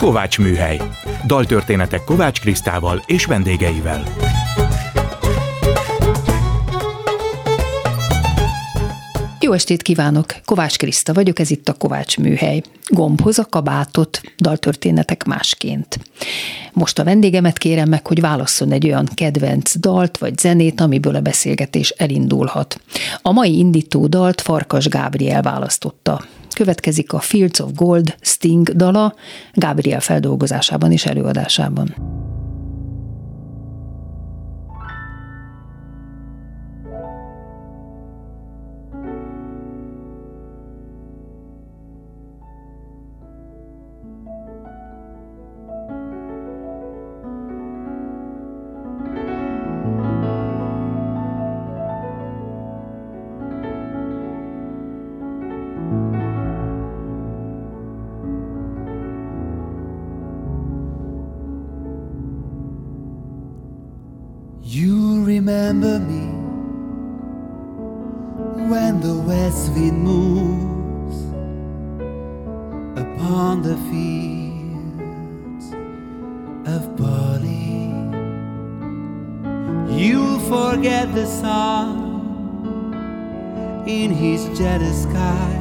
Kovács műhely. Daltörténetek Kovács Krisztával és vendégeivel. Jó estét kívánok! Kovács Kriszta vagyok, ez itt a Kovács műhely. Gombhoz a kabátot, daltörténetek másként. Most a vendégemet kérem meg, hogy válasszon egy olyan kedvenc dalt vagy zenét, amiből a beszélgetés elindulhat. A mai indító dalt Farkas Gábriel választotta. Következik a Fields of Gold Sting dala, Gábriel feldolgozásában és előadásában. Remember me when the west wind moves upon the fields of barley. You'll forget the sun in his jealous sky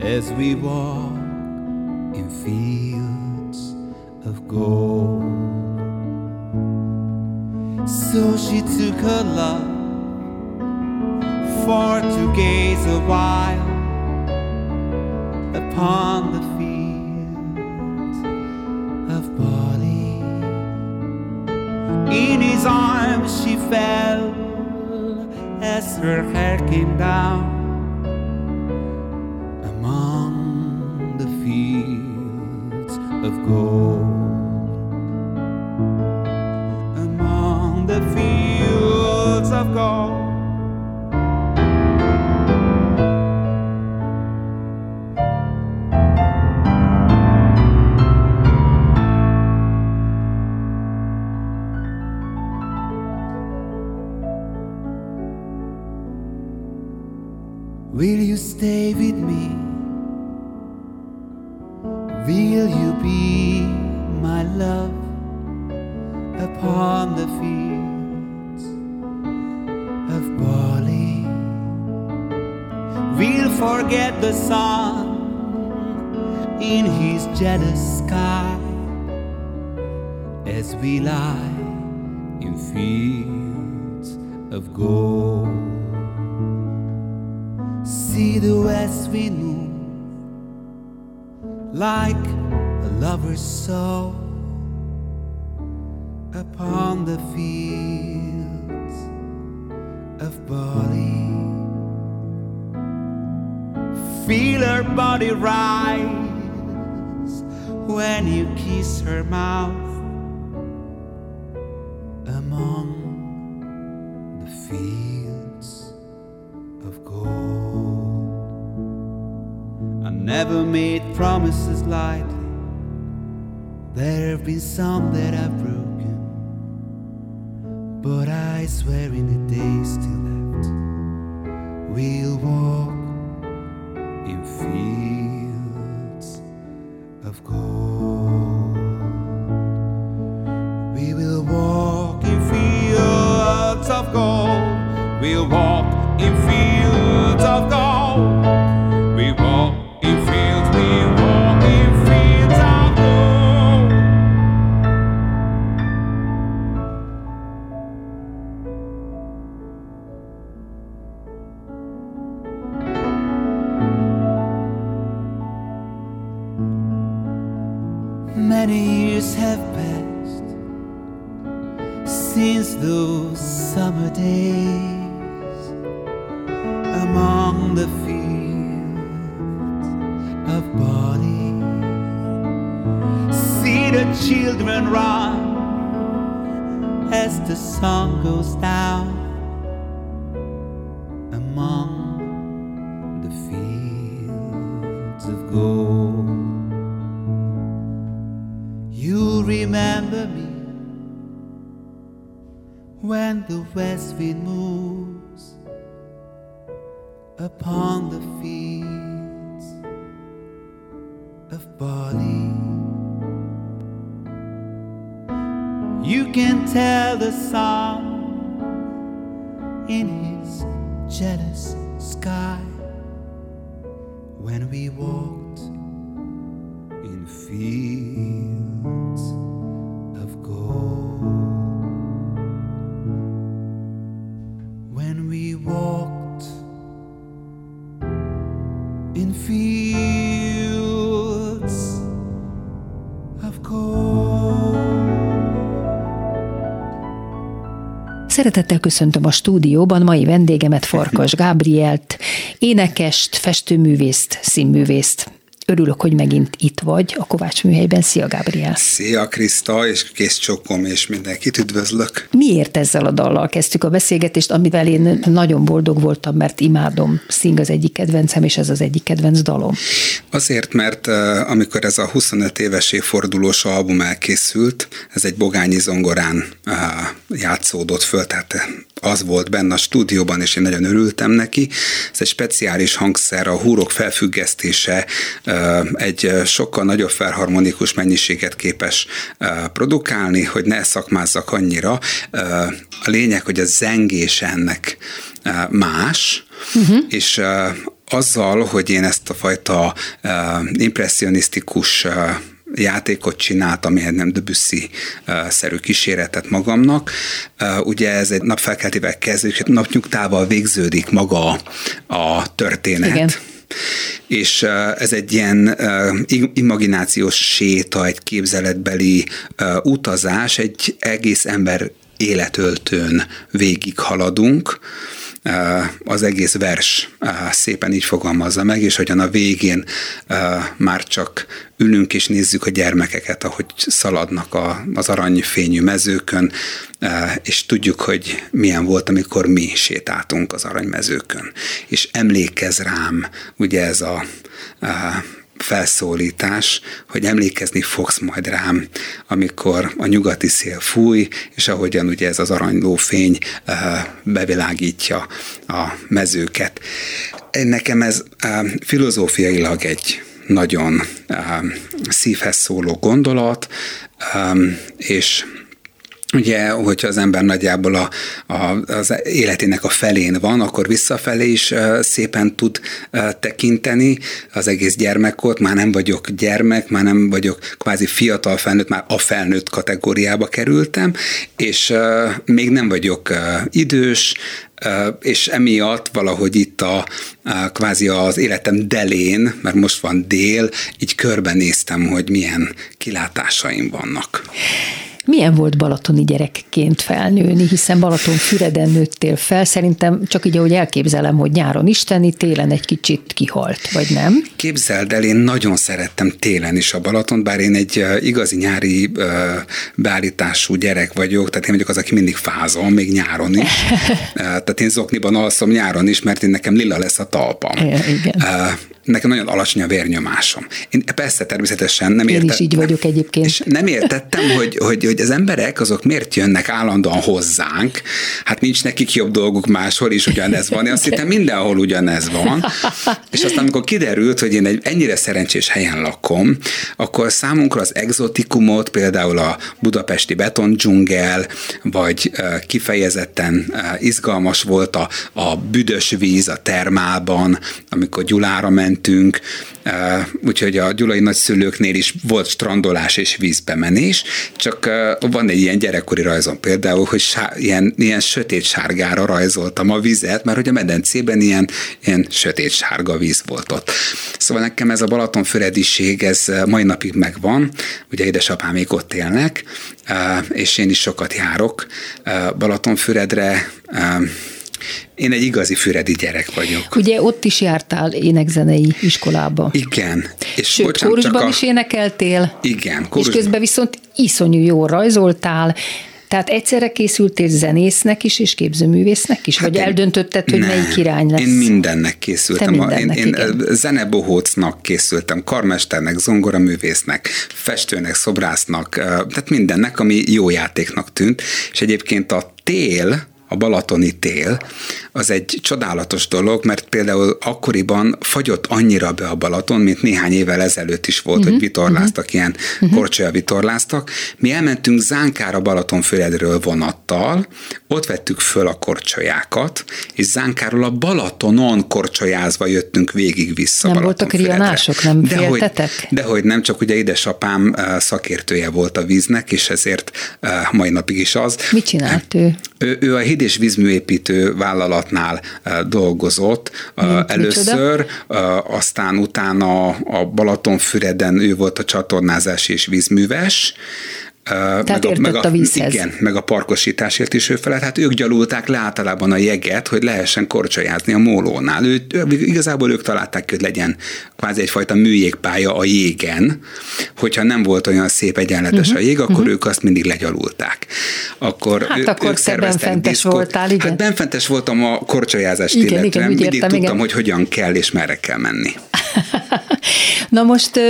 as we walk in fields of gold. So she took her love for to gaze a while upon the field of barley. In his arms she fell as her hair came down among the fields of gold. The fields of gold. Will you stay with me? Will you be my love upon the field of barley? We'll forget the sun in his jealous sky as we lie in fields of gold. See the west wind move like a lover's soul upon the field of barley. Feel her body rise when you kiss her mouth among the fields of gold. I never made promises lightly. There have been some that I've broken, but I swear in the days still left, we'll walk in fields of gold. We will walk in fields of gold. We'll walk in fields of gold. We walk in fields, we walk in fields of gold. Have passed since those summer days among the fields of barley. See the children run as the sun goes down among the fields of gold. You'll remember me when the west wind moves upon the fields of barley. You can tell the sun in his jealous sky when we walked in fields of gold, when we walked in fields of gold. Szeretettel köszöntöm a stúdióban mai vendégemet, Farkas Gábrielt, énekest, festőművészt, színművészt. Örülök, hogy megint itt vagy a Kovács műhelyben. Szia, Gábriel! Szia, Kriszta, és kész csókom, és mindenkit üdvözlök! Miért ezzel a dallal kezdtük a beszélgetést, amivel én nagyon boldog voltam, mert imádom. Sting az egyik kedvencem, és ez az egyik kedvenc dalom. Azért, mert amikor ez a 25 éves évfordulós album elkészült, ez egy bogányi zongorán játszódott föl, tehát az volt benne a stúdióban, és én nagyon örültem neki. Ez egy speciális hangszer, a húrok felfüggesztése, egy sokkal nagyobb felharmonikus mennyiséget képes produkálni, hogy ne szakmázzak annyira. A lényeg, hogy a zengés ennek más, és azzal, hogy én ezt a fajta impressionisztikus játékot csináltam, ilyen nem Debussy-szerű kíséretet magamnak. Ugye ez egy napfelkeltével kezdődik, napnyugtával végződik maga a történet. Igen. És ez egy ilyen imaginációs séta, egy képzeletbeli utazás, egy egész ember életöltőn végighaladunk. Az egész vers szépen így fogalmazza meg, és hogyan a végén már csak ülünk és nézzük a gyermekeket, ahogy szaladnak az aranyfényű mezőkön, és tudjuk, hogy milyen volt, amikor mi sétáltunk az aranymezőkön. És emlékez rám, ugye ez a felszólítás, hogy emlékezni fogsz majd rám, amikor a nyugati szél fúj, és ahogyan ugye ez az aranyló fény bevilágítja a mezőket. Nekem ez filozófiailag egy nagyon szívhez szóló gondolat, és ugye, hogyha az ember nagyjából az életének a felén van, akkor visszafelé is szépen tud tekinteni az egész gyermekkort. Már nem vagyok gyermek, már nem vagyok kvázi fiatal felnőtt, már a felnőtt kategóriába kerültem, és még nem vagyok idős, és emiatt valahogy itt kvázi az életem delén, mert most van dél, így körbenéztem, hogy milyen kilátásaim vannak. Milyen volt balatoni gyerekként felnőni, hiszen Balatonfüreden nőttél fel, szerintem csak így, ahogy elképzelem, hogy nyáron isteni, télen egy kicsit kihalt, vagy nem? Képzeld el, én nagyon szerettem télen is a Balatont, bár én egy igazi nyári beállítású gyerek vagyok, tehát én vagyok az, aki mindig fázom, még nyáron is. Tehát én zokniban alszom nyáron is, mert nekem lila lesz a talpam. Igen. Nekem nagyon alacsony a vérnyomásom. Én persze természetesen nem értettem. Én is így vagyok egyébként. És nem értettem, hogy az emberek azok miért jönnek állandóan hozzánk. Hát nincs nekik jobb dolguk máshol is, ugyanez van. Én azt hittem, mindenhol ugyanez van. És aztán amikor kiderült, hogy én egy ennyire szerencsés helyen lakom, akkor számunkra az egzotikumot, például a budapesti betondzsungel, vagy kifejezetten izgalmas volt a büdös víz a termálban, amikor Gyulára mentünk, úgyhogy a gyulai nagyszülőknél is volt strandolás és vízbemenés, csak van egy ilyen gyerekkori rajzom például, hogy ilyen sötétsárgára rajzoltam a vizet, mert hogy a medencében ilyen sötétsárga víz volt ott. Szóval nekem ez a Balatonfürediség, ez mai napig megvan, ugye édesapámék ott élnek, és én is sokat járok Balatonfüredre. Én egy igazi füredi gyerek vagyok. Ugye ott is jártál énekzenei iskolába. Igen. És sőt, kórusban is énekeltél. Igen. Kórusban. És közben viszont iszonyú jól rajzoltál. Tehát egyszerre készültél zenésznek is, és képzőművésznek is? Hát vagy eldöntötted, hogy melyik irány lesz? Én mindennek készültem. Én zenebohócnak készültem, karmesternek, zongoraművésznek, festőnek, szobrásznak, tehát mindennek, ami jó játéknak tűnt. És egyébként a tél, a balatoni tél, az egy csodálatos dolog, mert például akkoriban fagyott annyira be a Balaton, mint néhány évvel ezelőtt is volt, hogy vitorláztak, ilyen korcsolya vitorláztak. Mi elmentünk Zánkára Balatonfüredről vonattal, ott vettük föl a korcsolyákat, és Zánkáról a Balatonon korcsolyázva jöttünk végig vissza nem Balatonfüredre. Nem voltak rionások, nem féltetek? Dehogy nem, csak ugye édesapám szakértője volt a víznek, és ezért mai napig is az. Mit csinált ő? Ő a Híd és Vízműépítő vállalatnál dolgozott először, aztán utána a Balatonfüreden ő volt a csatornázás és vízműves. Tehát értett a vízhez. Igen, meg a parkosításért is ő felelt. Hát ők gyalulták le általában a jeget, hogy lehessen korcsolyázni a Mólónál. Igazából ők találták ki, hogy legyen kvázi egyfajta műjégpálya a jégen. Hogyha nem volt olyan szép egyenletes a jég, akkor ők azt mindig legyalulták. Akkor te benfentes voltál, igen? Hát benfentes voltam a korcsolyázást illetően. Mindig tudtam, hogy hogyan kell és merre kell menni. Na most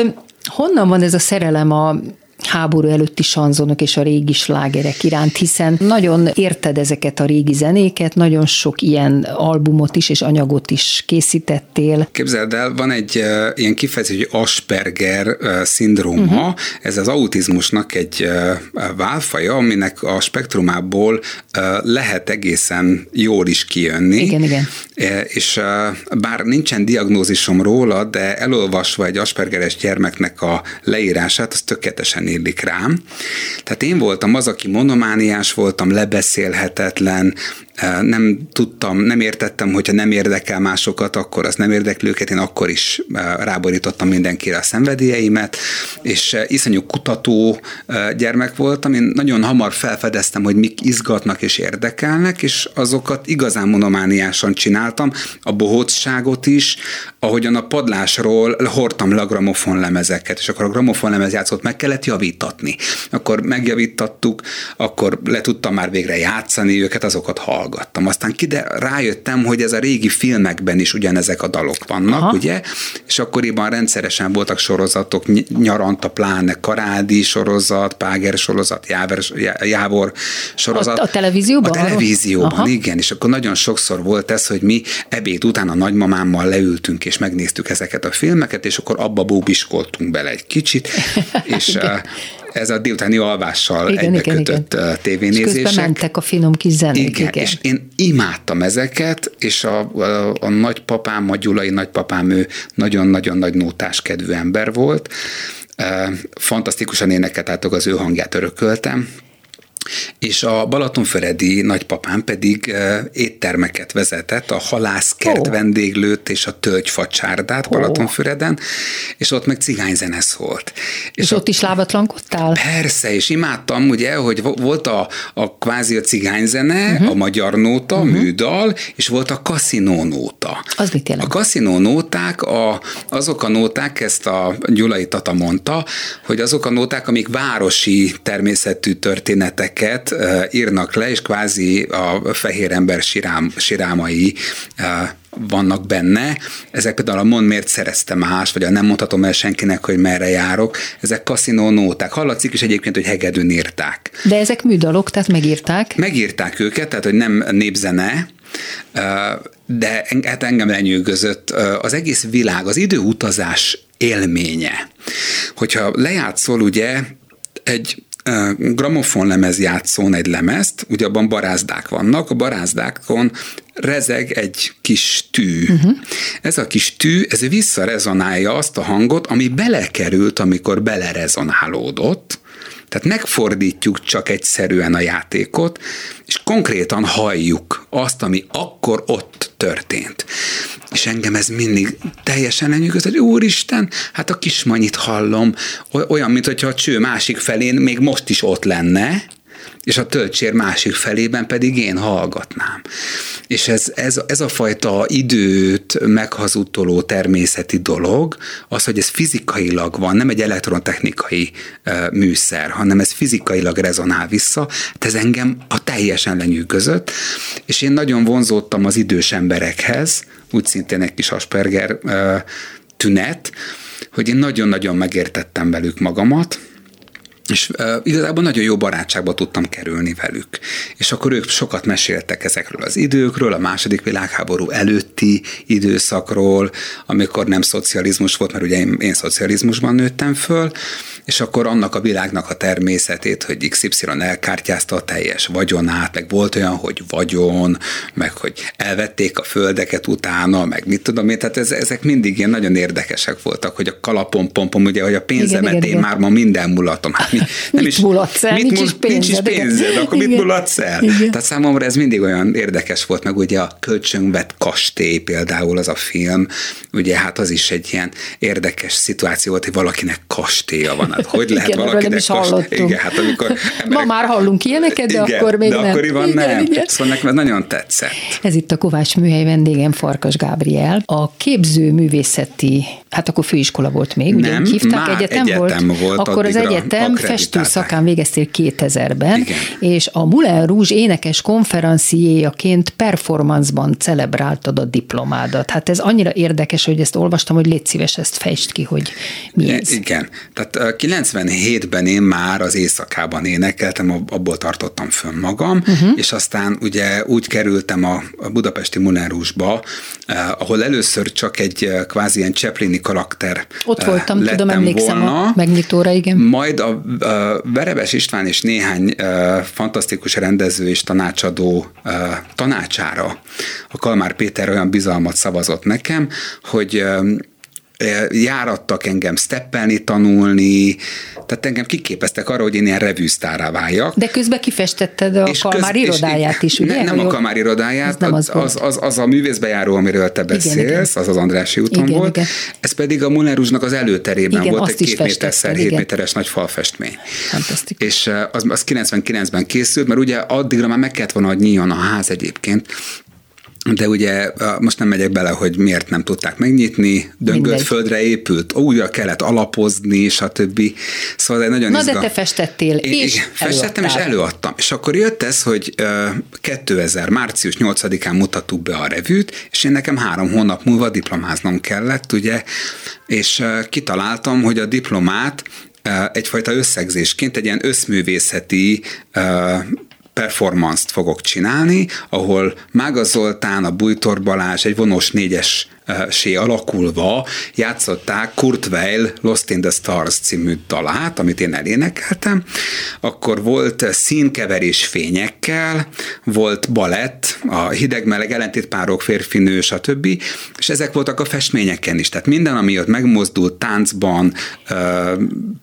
honnan van ez a szerelem a háború előtti sanzonok és a régi slágerek iránt, hiszen nagyon érted ezeket a régi zenéket, nagyon sok ilyen albumot is és anyagot is készítettél. Képzeld el, van egy ilyen kifejezés, hogy Asperger-szindróma, ez az autizmusnak egy válfaja, aminek a spektrumából lehet egészen jól is kijönni. Igen, igen. És bár nincsen diagnózisom róla, de elolvasva egy Aspergeres gyermeknek a leírását, az tökéletesen illik rám. Tehát én voltam az, aki monomániás voltam, lebeszélhetetlen, nem tudtam, nem értettem, hogyha nem érdekel másokat, akkor az nem érdekli őket, én akkor is ráborítottam mindenkire a szenvedélyeimet, és iszonyú kutató gyermek voltam, én nagyon hamar felfedeztem, hogy mik izgatnak és érdekelnek, és azokat igazán monomániásan csináltam, a bohócságot is, ahogyan a padlásról hordtam le a gramofonlemezeket, és akkor a gramofonlemez játszott meg kellett javítatni. Akkor megjavítattuk, akkor le tudtam már végre játszani őket, azokat hallgattam. Aztán rájöttem, hogy ez a régi filmekben is ugyanezek a dalok vannak, ugye? És akkoriban rendszeresen voltak sorozatok, nyaranta pláne Karádi sorozat, Páger sorozat, Jávor sorozat. A televízióban? A televízióban, igen. És akkor nagyon sokszor volt ez, hogy mi ebéd után a nagymamámmal leültünk, és megnéztük ezeket a filmeket, és akkor abba bóbiskoltunk bele egy kicsit, és... ez a délutáni alvással egybekötött tévénézések. És közben mentek a finom kis zenék. Igen, és én imádtam ezeket, és a nagypapám, a gyulai nagypapám, ő nagyon-nagyon nagy nótás kedvű ember volt. Fantasztikusan énekeltek, az ő hangját örököltem. És a balatonfüredi nagypapám pedig éttermeket vezetett, a Halászkert vendéglőt és a Tölgyfa csárdát Balatonfüreden, és ott meg cigányzene szólt. És ott is lábatlankodtál? Persze, és imádtam, ugye, hogy volt a kvázi a cigányzene, a magyar nóta, műdal, és volt a kaszinónóta. Az mit jelent? A kaszinónóták, azok a nóták, ezt a Gyulai tata mondta, hogy azok a nóták, amik városi természetű történetek írnak le, és kvázi a fehér ember sirámai vannak benne. Ezek például a Mondd, miért szereztem ás, vagy a Nem mondhatom el senkinek, hogy merre járok. Ezek kaszinónóták. Hallatszik is egyébként, hogy hegedűn írták. De ezek műdalok, tehát megírták? Megírták őket, tehát hogy nem népzene, de hát engem lenyűgözött az egész világ, az időutazás élménye. Hogyha lejátszol ugye egy gramofonlemez játszón egy lemezt, ugye abban barázdák vannak, a barázdákon rezeg egy kis tű. Ez a kis tű, ez visszarezonálja azt a hangot, ami belekerült, amikor belerezonálódott, tehát megfordítjuk csak egyszerűen a játékot, és konkrétan halljuk azt, ami akkor ott történt. És engem ez mindig teljesen lenyűgözött, hogy úristen, hát a Kismanyit hallom, olyan, mintha a cső másik felén még most is ott lenne, és a töltsér másik felében pedig én hallgatnám. És ez a fajta időt meghazudtoló természeti dolog, az, hogy ez fizikailag van, nem egy elektrotechnikai műszer, hanem ez fizikailag rezonál vissza, hát ez engem teljesen lenyűgözött, és én nagyon vonzódtam az idős emberekhez, úgy szintén egy kis Asperger tünet, hogy én nagyon-nagyon megértettem velük magamat, És igazából nagyon jó barátságba tudtam kerülni velük. És akkor ők sokat meséltek ezekről az időkről, a második világháború előtti időszakról, amikor nem szocializmus volt, mert ugye én szocializmusban nőttem föl, és akkor annak a világnak a természetét, hogy XY elkártyázta a teljes vagyonát, meg volt olyan, hogy vagyon, meg hogy elvették a földeket utána, meg mit tudom én, tehát ezek mindig ilyen nagyon érdekesek voltak, hogy a kalapompompom, ugye, hogy a pénzemet igen. Már ma minden mulatom. Hát nincs is pénzed, akkor igen. Mit mulatsz el? Igen. Tehát számomra ez mindig olyan érdekes volt, meg ugye a kölcsönvett kastély például az a film, ugye hát az is egy ilyen érdekes szituáció volt, hogy valakinek kastélya van. Hát hogy lehet igen, valakinek kastély? Igen, hát amikor emberek... Ma már hallunk ilyeneket, de igen, akkor még de nem. De akkoriban nem. Igen. Szóval nekem nagyon tetszett. Ez itt a Kovács műhely, vendégem Farkas Gábriel. A képzőművészeti, hát akkor főiskola volt még, ugye nem, hívták, egyetem volt. Akkor az egyetem festőszakán végeztél 2000-ben, igen. És a Moulin Rouge énekes konferenciéjaként performance-ban celebráltad a diplomádat. Hát ez annyira érdekes, hogy ezt olvastam, hogy légy szíves, ezt fejtsd ki, hogy mi ez. Igen, tehát 97-ben én már az éjszakában énekeltem, abból tartottam fönn magam, és aztán ugye úgy kerültem a budapesti Moulin Rouge-ba, ahol először csak egy kvázi ilyen Chaplini karakter ott voltam, lettem tudom, emlékszem volna. A megnyitóra, igen. Majd a Verebes István és néhány fantasztikus rendező és tanácsadó tanácsára a Kalmár Péter olyan bizalmat szavazott nekem, hogy járattak engem steppelni, tanulni, tehát engem kiképeztek arra, hogy én ilyen revűsztárrá váljak. De közben kifestetted a Kalmár irodáját is, ugye? Nem a Kalmár irodáját, az a művészbejáró, amiről te beszélsz, az Andrássy úton volt. Igen. Ez pedig a Moulin Rouge-nak az előterében igen, volt egy 2 méteres nagy falfestmény. Fantasztikus. És az 99-ben készült, mert ugye addigra már meg kellett volna, hogy nyíljon a ház egyébként, de ugye most nem megyek bele, hogy miért nem tudták megnyitni, döngött földre épült, újra kellett alapozni, stb. Szóval egy nagyon izgalmas. Na de te festettél, festettem és előadtam. És akkor jött ez, hogy 2000. március 8-án mutattuk be a revűt, és én nekem 3 hónap múlva diplomáznom kellett, ugye, és kitaláltam, hogy a diplomát egyfajta összegzésként, egy ilyen összművészeti performance-t fogok csinálni, ahol Mága Zoltán, a Bújtor Balázs, egy vonós 4-essé alakulva játszották Kurt Weill Lost in the Stars című dalát, amit én elénekeltem. Akkor volt színkeverés fényekkel, volt balett, a hideg-meleg ellentétpárok, férfinő, stb. És ezek voltak a festményeken is. Tehát minden, ami ott megmozdult táncban,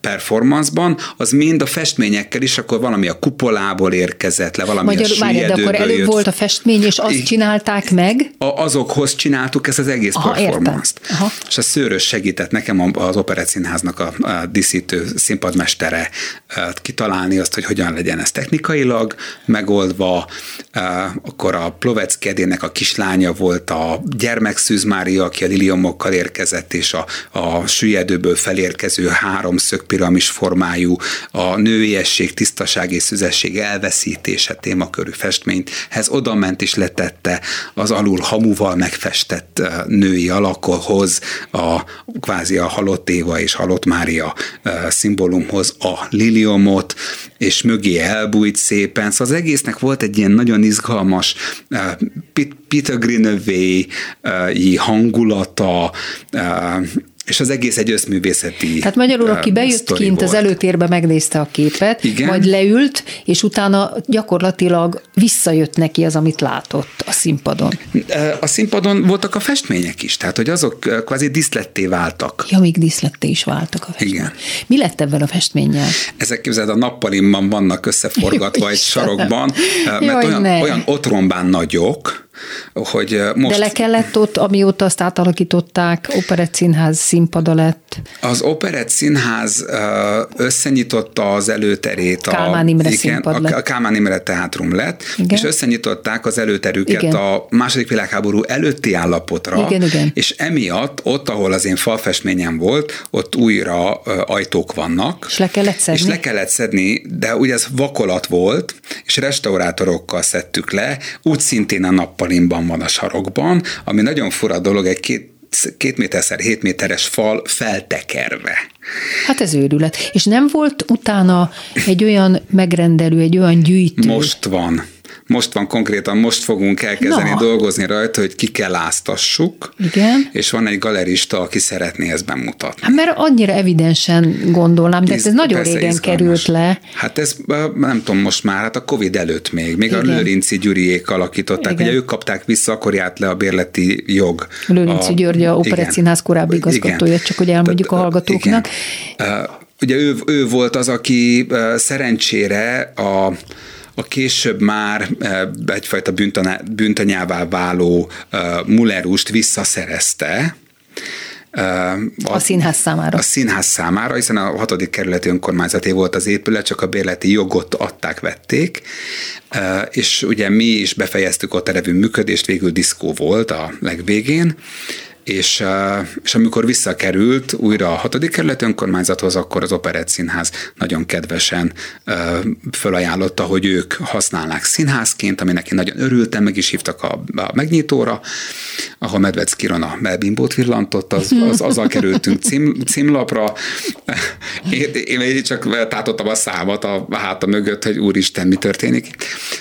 performanceban, az mind a festményekkel is, akkor valami a kupolából érkezett le, valami a süllyedőből jött. De akkor előbb volt a festmény, és azt csinálták meg? Azokhoz csináltuk ezt az egész performance-t. És a Szőrös segített nekem, az Operett Színháznak a díszítő színpadmestere kitalálni azt, hogy hogyan legyen ez technikailag megoldva. Akkor a Plovecki Edének a kislánya volt a gyermekszűz Mária, aki a liliomokkal érkezett, és a süllyedőből felérkező háromszög piramis formájú, a nőiesség, tisztaság és szüzesség elveszítése témakörű festményhez odament és letette az alul hamuval megfestett női alakhoz, kvázi a halott Éva és halott Mária szimbólumhoz a liliomot, és mögé elbújt szépen. Szóval az egésznek volt egy ilyen nagyon izgalmas Peter Greenaway-i hangulata, és az egész egy összművészeti. Tehát magyarul, aki bejött kint volt az előtérbe, megnézte a képet, igen, majd leült, és utána gyakorlatilag visszajött neki az, amit látott a színpadon. A színpadon voltak a festmények is, tehát hogy azok kvázi díszletté váltak. Ja, még díszletté is váltak a festmények. Igen. Mi lett ebben a festménnyel? Ezek képzeld, a nappalimban vannak összeforgatva egy sarokban, mert olyan otrombán nagyok, hogy most... De le kellett ott, amióta azt átalakították, Operett Színház színpada lett. Az Operett Színház összenyitotta az előterét. Kálmán Imre színpad lett. A Kálmán Imre Teátrum lett, igen, és összenyitották az előterüket, igen, a második világháború előtti állapotra, igen, igen, és emiatt ott, ahol az én falfestményem volt, ott újra ajtók vannak. És le kellett szedni? És le kellett szedni, de ugye ez vakolat volt, és restaurátorokkal szedtük le, úgy szintén a nappal van a sarokban, ami nagyon fura dolog, egy 2 2 méter x 7 méteres fal feltekerve. Hát ez őrület. És nem volt utána egy olyan megrendelő, egy olyan gyűjtő? Most van konkrétan, most fogunk elkezdeni dolgozni rajta, hogy ki kell áztassuk. Igen. És van egy galerista, aki szeretné ezt bemutatni. Hát mert annyira evidensen gondolnám, de ez nagyon régen került le. Hát ez, nem tudom most már, hát a Covid előtt még a Lőrinczi Gyuriék alakították, ugye ők kapták vissza, akkor járt le a bérleti jog. Lőrinczi György, a Operett Színház korábbi igazgatója, csak hogy elmondjuk a hallgatóknak. Ugye ő volt az, aki szerencsére a később már egyfajta bűntanyává váló Moulin Rouge-t visszaszerezte. A színház számára. A színház számára, hiszen a 6. kerületi önkormányzaté volt az épület, csak a bérleti jogot adták, vették, és ugye mi is befejeztük ott a revű működést, végül diszkó volt a legvégén, és amikor visszakerült újra a 6. kerületi önkormányzathoz, akkor az Operett Színház nagyon kedvesen fölajánlotta, hogy ők használnák színházként, aminek én nagyon örültem, meg is hívtak a megnyitóra, ahol Medvec Kiron a melbimbót villantott, azzal kerültünk címlapra. Én csak tátottam a számat a háta mögött, hogy úristen, mi történik.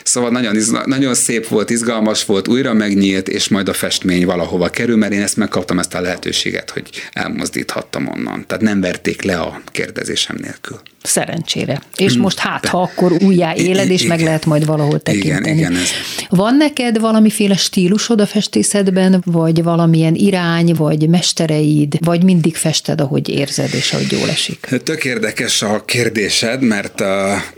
Szóval nagyon szép volt, izgalmas volt, újra megnyílt, és majd a festmény valahova kerül, mert én ezt megkaptam, ezt a lehetőséget, hogy elmozdíthattam onnan. Tehát nem verték le a kérdezésem nélkül. Szerencsére. És most ha akkor újjá éled, és meg lehet majd valahol tekinteni. Igen, van neked valamiféle stílusod a festészetben, vagy valamilyen irány, vagy mestereid, vagy mindig fested, ahogy érzed, és ahogy jól esik? Tök érdekes a kérdésed, mert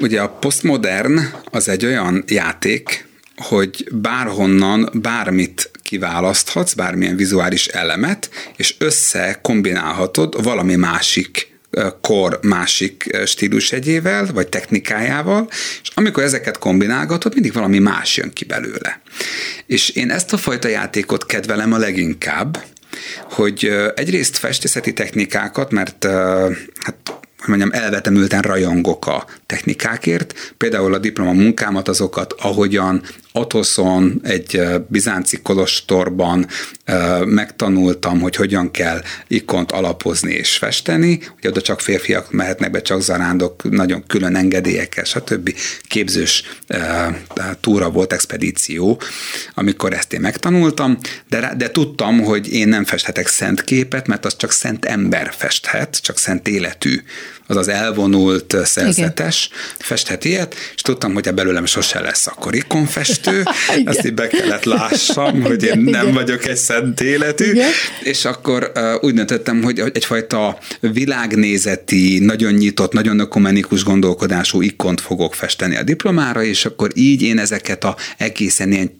ugye a posztmodern az egy olyan játék, hogy bárhonnan bármit kiválaszthatsz, bármilyen vizuális elemet, és összekombinálhatod valami másik kor másik stílusjegyével, vagy technikájával, és amikor ezeket kombinálgatod, mindig valami más jön ki belőle. És én ezt a fajta játékot kedvelem a leginkább, hogy egyrészt festészeti technikákat, mert elvetemülten rajongok a technikákért. Például a diplomamunkámat, azokat, ahogyan Atoszon, egy bizánci kolostorban megtanultam, hogy hogyan kell ikont alapozni és festeni. Ugye oda csak férfiak mehetnek be, csak zarándok, nagyon külön engedélyekkel, stb. Képzős túra volt, expedíció, amikor ezt én megtanultam, de tudtam, hogy én nem festhetek szent képet, mert az csak szent ember festhet, csak szent életű, azaz elvonult szerzetes festhet ilyet, és tudtam, hogy belőlem sose lesz akkor ikonfestő, ezt így be kellett lássam, hogy én nem vagyok egy szent életű, és akkor úgy döntöttem, hogy egyfajta világnézeti, nagyon nyitott, nagyon ökumenikus gondolkodású ikont fogok festeni a diplomára, és akkor így én ezeket a egészen ilyen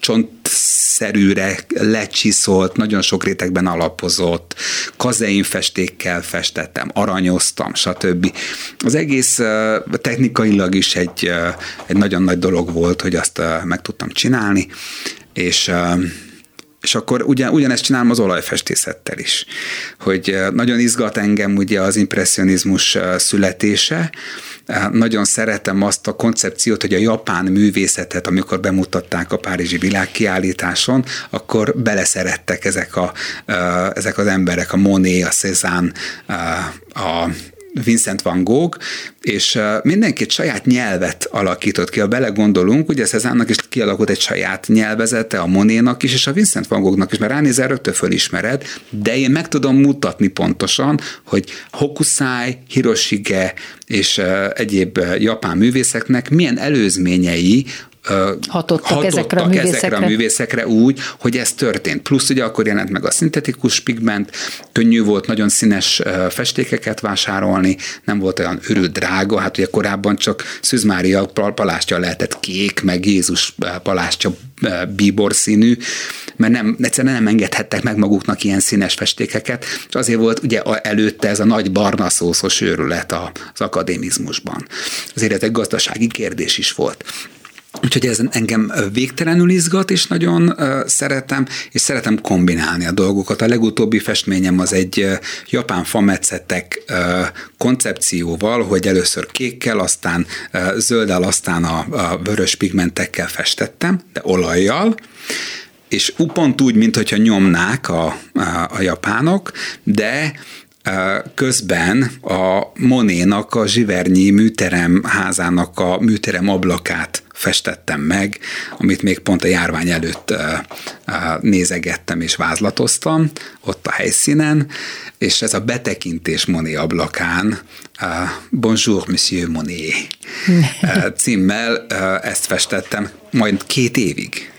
csontszerűre lecsiszolt, nagyon sok rétegben alapozott, kazeinfestékkel festettem, aranyoztam, stb. Az egész technikailag is egy nagyon nagy dolog volt, hogy azt meg tudtam csinálni, és akkor ugyanezt csinálom az olajfestészettel is, hogy nagyon izgat engem ugye az impresszionizmus születése, nagyon szeretem azt a koncepciót, hogy a japán művészetet, amikor bemutatták a párizsi világkiállításon, akkor beleszerettek ezek az emberek, a Monet, a Cézanne, a Vincent van Gogh, és mindenkit saját nyelvet alakított ki. Ha belegondolunk, ugye Cézanne-nak is kialakult egy saját nyelvezete, a Monet-nak is, és a Vincent van Gogh-nak is, mert ránézel, rögtön fölismered, de én meg tudom mutatni pontosan, hogy Hokusai, Hiroshige és egyéb japán művészeknek milyen előzményei hatottak ezekre a művészekre úgy, hogy ez történt. Plusz ugye akkor jelent meg a szintetikus pigment, könnyű volt nagyon színes festékeket vásárolni, nem volt olyan örül drága, hát ugye korábban csak Szűz Mária palástja lehetett kék, meg Jézus palástja bíbor színű, mert egyszerűen nem engedhettek meg maguknak ilyen színes festékeket, és azért volt ugye előtte ez a nagy barna szószos őrület az akadémizmusban. Azért ez egy gazdasági kérdés is volt. Úgyhogy ez engem végtelenül izgat, és nagyon szeretem, és szeretem kombinálni a dolgokat. A legutóbbi festményem az egy japán fametszetek koncepcióval, hogy először kékkel, aztán zölddel, aztán a vörös pigmentekkel festettem, de olajjal, és pont úgy, mintha nyomnák a japánok, de közben a Monénak a zsivernyi műteremházának a műterem ablakát festettem meg, amit még pont a járvány előtt nézegettem és vázlatoztam ott a helyszínen, és ez a betekintés Moné ablakán Bonjour, Monsieur Moné címmel ezt festettem majd 2 évig.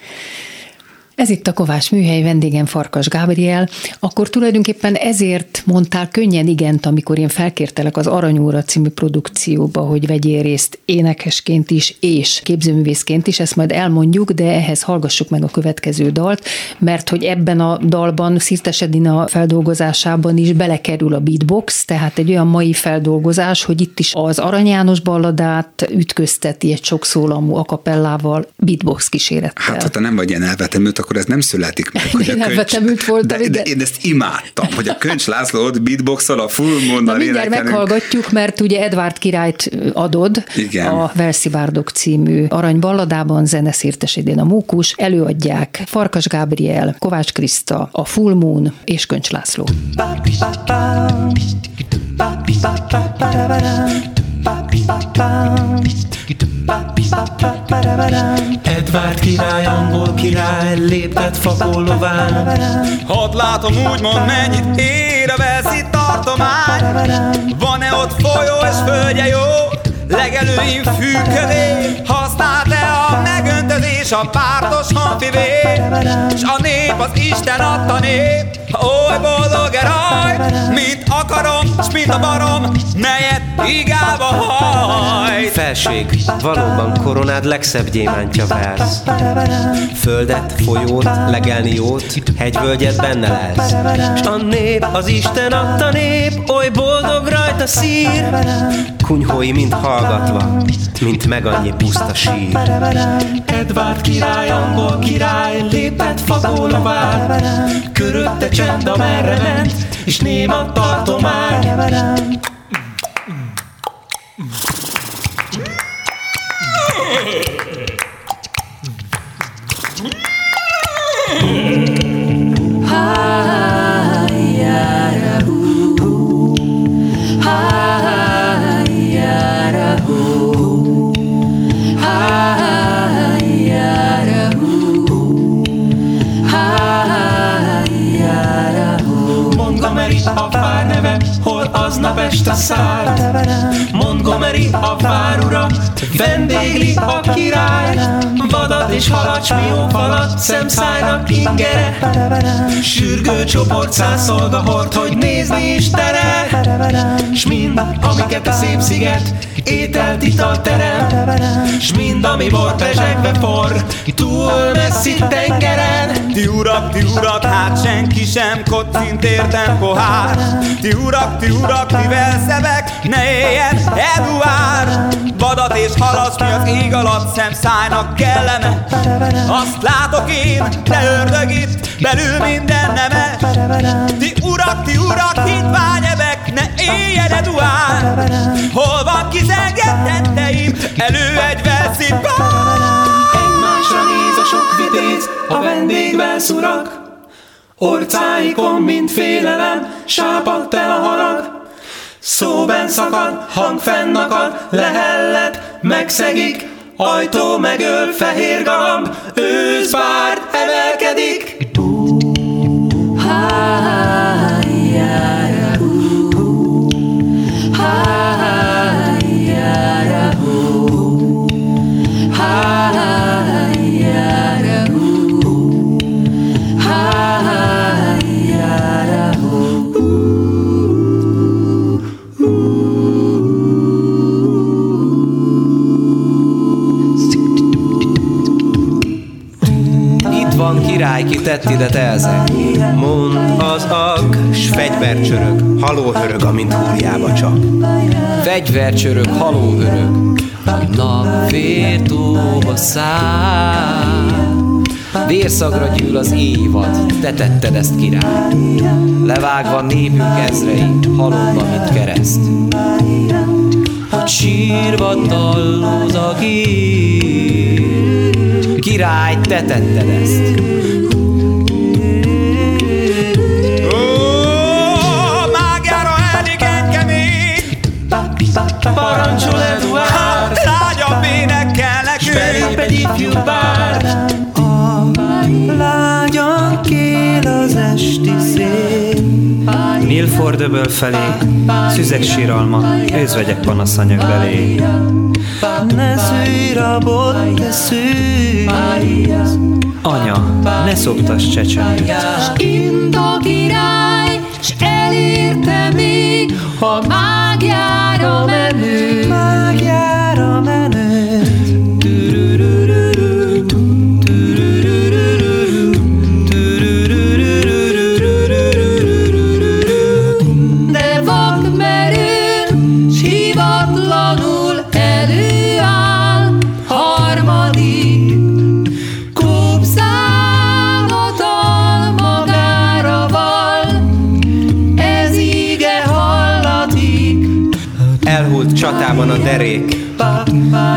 Ez itt a Kovács műhely, vendégem Farkas Gábriel. Akkor tulajdonképpen ezért mondtál könnyen igent, amikor én felkértelek az Arany Óra című produkcióba, hogy vegyél részt énekesként is és képzőművészként is, ezt majd elmondjuk, de ehhez hallgassuk meg a következő dalt, mert hogy ebben a dalban, Szirtes Edina feldolgozásában is belekerül a beatbox, tehát egy olyan mai feldolgozás, hogy itt is az Arany János balladát ütközteti egy sokszólamú akapellával, beatbox kísérettel. Hát ha nem vagy ilyen elvetemült, akkor ez nem születik meg, hogy én a Köncs... voltam, de én ezt imádtam, hogy a Köncs László ott beatboxol a Full Moon-nal énekelünk. Mindjárt meghallgatjuk, mert ugye Edvard királyt adod. Igen. A Verszivárdok című aranyballadában, zene Szirtes Edina a mókus, előadják Farkas Gábriel, Kovács Kriszta, a Full Moon és Köncs László. Edvard király, angol király, léptet fakol lován. Hadd látom, úgymond mennyit ér a Velszi tartomány. Van-e ott folyó és földje jó, legelőim fűkövé? Használt-e a megöntözés a pártos honfivé? S a nép az Isten adta nép, oly boldog eraj, mint akarom, s mint a barom, nejet igába hajt. Felség, valóban koronád legszebb gyémántja vársz. Földet, folyót, legelni jót, hegyvölgyet benne lesz. S a nép, az Isten adta nép, oly boldog rajta szír. Kunyhói mind hallgatva, mint meg annyi puszta sír. Edvard király, angol király, lépett fagolovár. Körötte csend, amerre ment, és néma tartomány. A pár neve, hol aznap este szállt. Montgomery a pár ura, vendégli a király. Vadat és halacs, miófalat, szemszájnak ingere. Sürgő csoport százszolga hord, hogy nézni is tere. S mind, amiket a szép sziget, ételt, italt terem. S mind, ami bort pezsegve forr, túl messzi tengeren. Ti urak, hát senki sem koccint értem pohár. Ti urak, mivel szebek, ne éljen Eduár. Vadat és halaszt, mi az ég alatt szemszájnak kellene. Azt látok én, de ördög itt, belül minden nemes. Ti urak, hitvány ebek, ne éljen Eduár. Hol van kizengett tetteim, elő egy velszi pár. Egymásra néz a sok vitéz, a vendégvelsz urak. Orcáikon, mint félelem, sápadt el a harag. Szóben szakad, hang fennakad, lehellet, megszegik. Ajtó megöl, fehér galamb, őszbár emelkedik. Király, ki tett ide telzeg, mond az ag, s fegyvercsörög, halóhörög, amint húrjába csap. Fegyvercsörög, halóhörög, a nap vértóba száll. Vérszagra gyűl az évad, te tetted ezt király. Levágva népünk ezrei, halomba, mint kereszt. Hogy sírva tallóz a gép, király, te tetted ezt. esti szél. Milfordöböl felé, szüzek síralma, őzvegyek panaszanyag belé. Ne szűj rabot, ne szűj. Anya, ne szoptass csecsemőt. S indok irány, s elérte még a mágiára menő. Mágiára menő. Csatában a derék.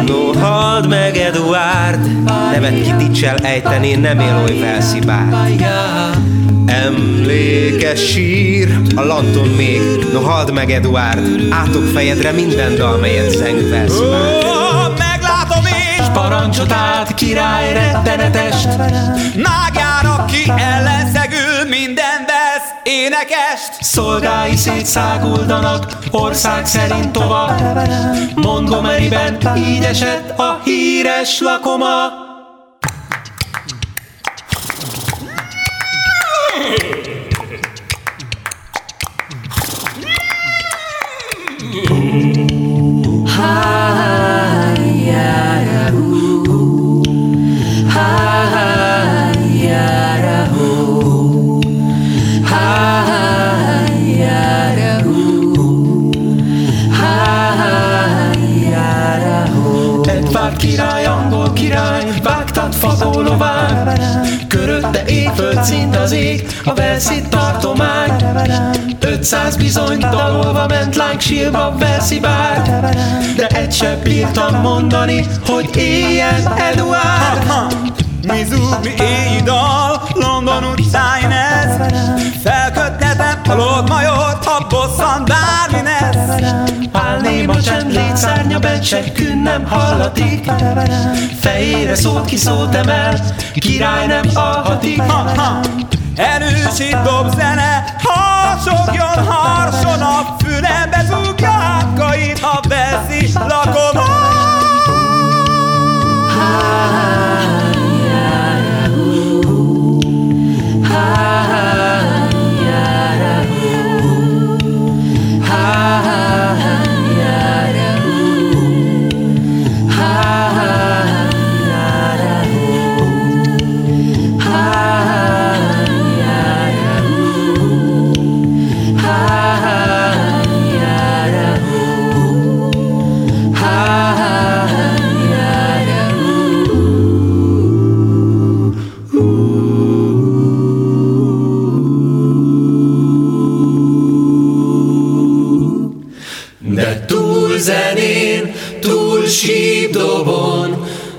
No, halld meg, Eduárd, nevet kiticsel ejteni, nem él oly velszibárd. Emlékes sír, a lanton még. No, halld meg, Eduárd, átok fejedre minden dal, melyet zeng velszibárd. Oh, meglátom én! S parancsot állt király rettenetest, mágiának ki ellenszegül minden vesz énekest. Szolgái szétszáguldanak ország szerint tovább, Montgomeryben így esett a híres lakoma. Körötte égföld szint az ég, a Velszi tartomány. 500 bizony dalolva ment láng sírba Velszi bár, de egy sem bírtam mondani, hogy éljen Eduárd. Mizuri éjjű dal, London utcáin ez, felkötnetem a lódmajort, ha bosszant bármi lesz. Álném a csend létszárnya, becsekkün nem hallatik, fejére szót ki szót emel, király nem alhatik. Erősít dobzene, harsogjon, harson a fülembe, zúgja átkait, ha veszi lakom.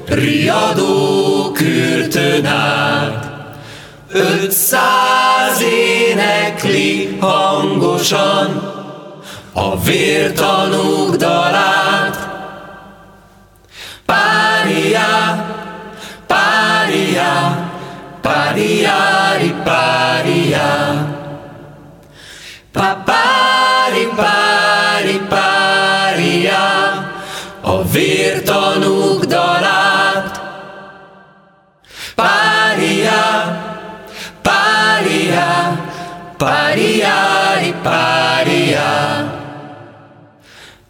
Riadó kürtön át 500 énekli hangosan a vértanúk dalát. Páriá, páriá, páriári páriá. Pári, pári, páriá, a vértanúk dalát. Pária, pária, páriári pária.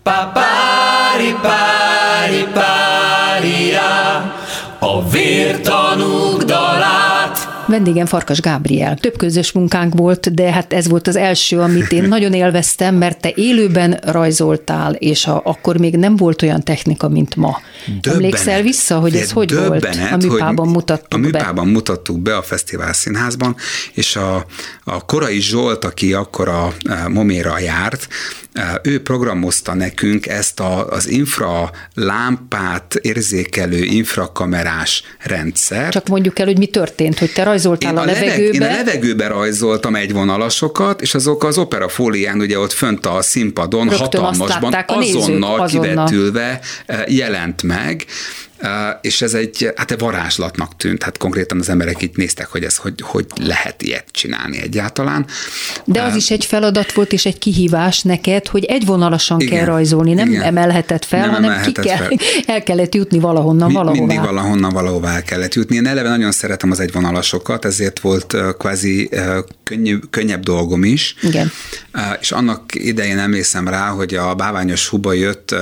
Pápári, pári, pária, a vértanúk dalát. Vendégem Farkas Gábriel. Több közös munkánk volt, de hát ez volt az első, amit én nagyon élveztem, mert te élőben rajzoltál, és akkor még nem volt olyan technika, mint ma. Döbbenet. Emlékszel vissza, hogy ez hogy volt? A Műpában mutattuk be. A Műpában mutattuk be a Fesztivál Színházban, és a Korai Zsolt, aki akkor a Moméra járt, ő programozta nekünk ezt az infralámpát érzékelő infrakamerás rendszert. Csak mondjuk el, hogy mi történt, hogy te rajzoltál a levegőbe. Én a levegőbe rajzoltam egyvonalasokat, és azok az operafólián, ugye ott fönt a színpadon, rögtön hatalmasban, azonnal kivetülve jelent meg. és ez egy, hát egy varázslatnak tűnt, hát konkrétan az emberek itt néztek, hogy ez hogy lehet ilyet csinálni egyáltalán. De az is egy feladat volt, és egy kihívás neked, hogy egyvonalasan kell rajzolni, nem emelhetett fel, nem hanem emelhetett el kellett jutni valahonnan, valahová. Mindig valahonnan, valahová el kellett jutni. Én eleve nagyon szeretem az egyvonalasokat, ezért volt kvázi könnyebb dolgom is. Igen. És annak idején emlékszem rá, hogy a Báványos Huba jött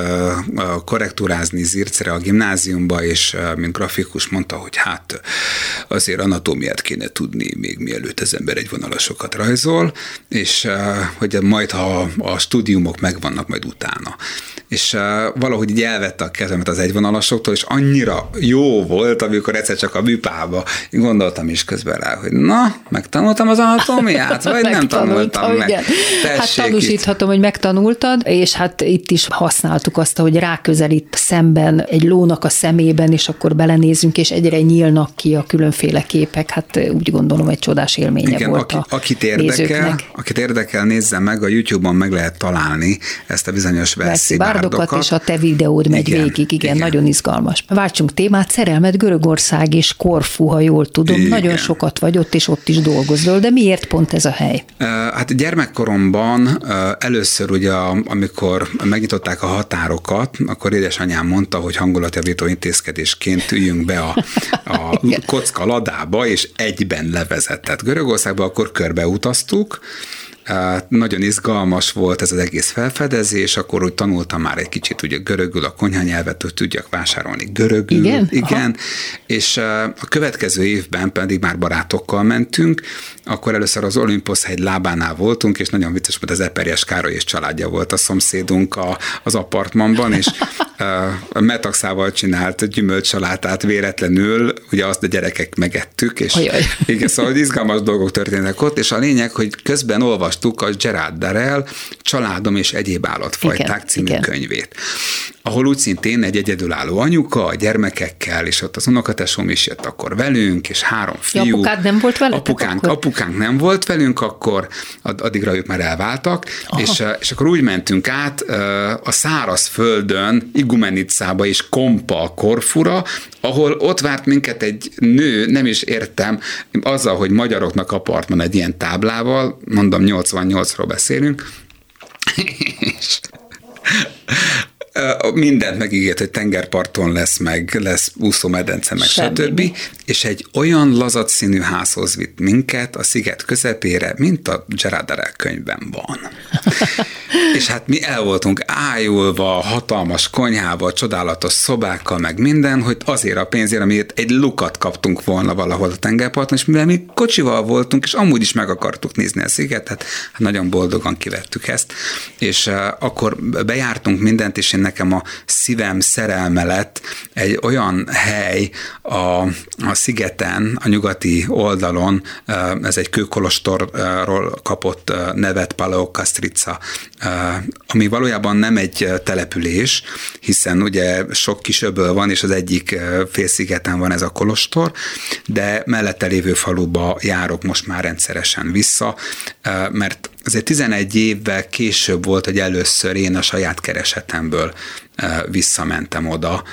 korrektúrázni Zircre a gimnáziumba, és mint grafikus mondta, hogy hát azért anatómiát kéne tudni még mielőtt az ember egyvonalasokat rajzol, és hogy majd ha a stúdiumok megvannak majd utána. És valahogy így elvette a kezemet az egyvonalasoktól, és annyira jó volt, amikor egyszer csak a büpába gondoltam is közben rá, hogy na, megtanultam az anatómiát, vagy nem tanultam meg. Hát tanúsíthatom, hogy megtanultad, és hát itt is használtuk azt, hogy ráközelít szemben egy lónak a szemében, és akkor belenézünk, és egyre nyílnak ki a különféle képek. Hát úgy gondolom, egy csodás élménye volt akit érdekel, nézze meg, a YouTube-on meg lehet találni ezt a bizonyos verszibárdokat, és a te videód megy végig. Igen, nagyon izgalmas. Váltsunk témát, szerelmed Görögország és Korfu, ha jól tudom. Igen. Nagyon sokat vagy ott, és ott is dolgozol, de miért pont ez a hely? Hát gyermekkoromban először ugye, amikor megnyitották a határokat, akkor édesanyám mondta, hogy hangulatjavító intézkedésként üljünk be a kocka ladába, és egyben levezetett Görögországba, akkor körbeutaztuk. Nagyon izgalmas volt ez az egész felfedezés, akkor úgy tanultam már egy kicsit ugye görögül, a konyhanyelvet, hogy tudjak vásárolni görögül. Igen. És a következő évben pedig már barátokkal mentünk, akkor először az Olimposz hegy lábánál voltunk, és nagyon vicces volt, az Eperjes Károly és családja volt a szomszédunk az apartmanban, és a metaxával csinált gyümölcsalátát véletlenül, ugye azt a gyerekek megettük, és igen, szóval izgalmas dolgok történtek ott, és a lényeg, hogy közben olvastuk a Gerard Darrell Családom és egyéb állatfajták című könyvét, ahol úgy szintén egy egyedülálló anyuka a gyermekekkel, és ott az unokatesóm is jött akkor velünk, és 3 fiú. Ja, apukád nem volt velünk? Apukánk nem volt velünk, akkor addigra ők már elváltak, és akkor úgy mentünk át a szárazföldön, Igumenicába és Kompa Korfura, ahol ott várt minket egy nő, nem is értem, azzal, hogy magyaroknak apartman egy ilyen táblával, mondom 88-ról beszélünk, és mindent megígért, hogy tengerparton lesz úszómedence, meg stb. És egy olyan lazac színű házhoz vitt minket a sziget közepére, mint a Gerard Darrell könyvben van. És hát mi el voltunk ájulva, hatalmas konyhával, csodálatos szobákkal, meg minden, hogy azért a pénzért, amiért egy lukat kaptunk volna valahol a tengerparton, és mivel mi kocsival voltunk, és amúgy is meg akartuk nézni a szigetet, hát nagyon boldogan kivettük ezt, és akkor bejártunk mindent, és nekem a szívem szerelme lett egy olyan hely a szigeten, a nyugati oldalon, ez egy kőkolostorról kapott nevet, Paleokastritsa, ami valójában nem egy település, hiszen ugye sok kis öböl van, és az egyik félszigeten van ez a kolostor, de mellette lévő faluba járok most már rendszeresen vissza, mert azért 11 évvel később volt, hogy először én a saját keresetemből visszamentem oda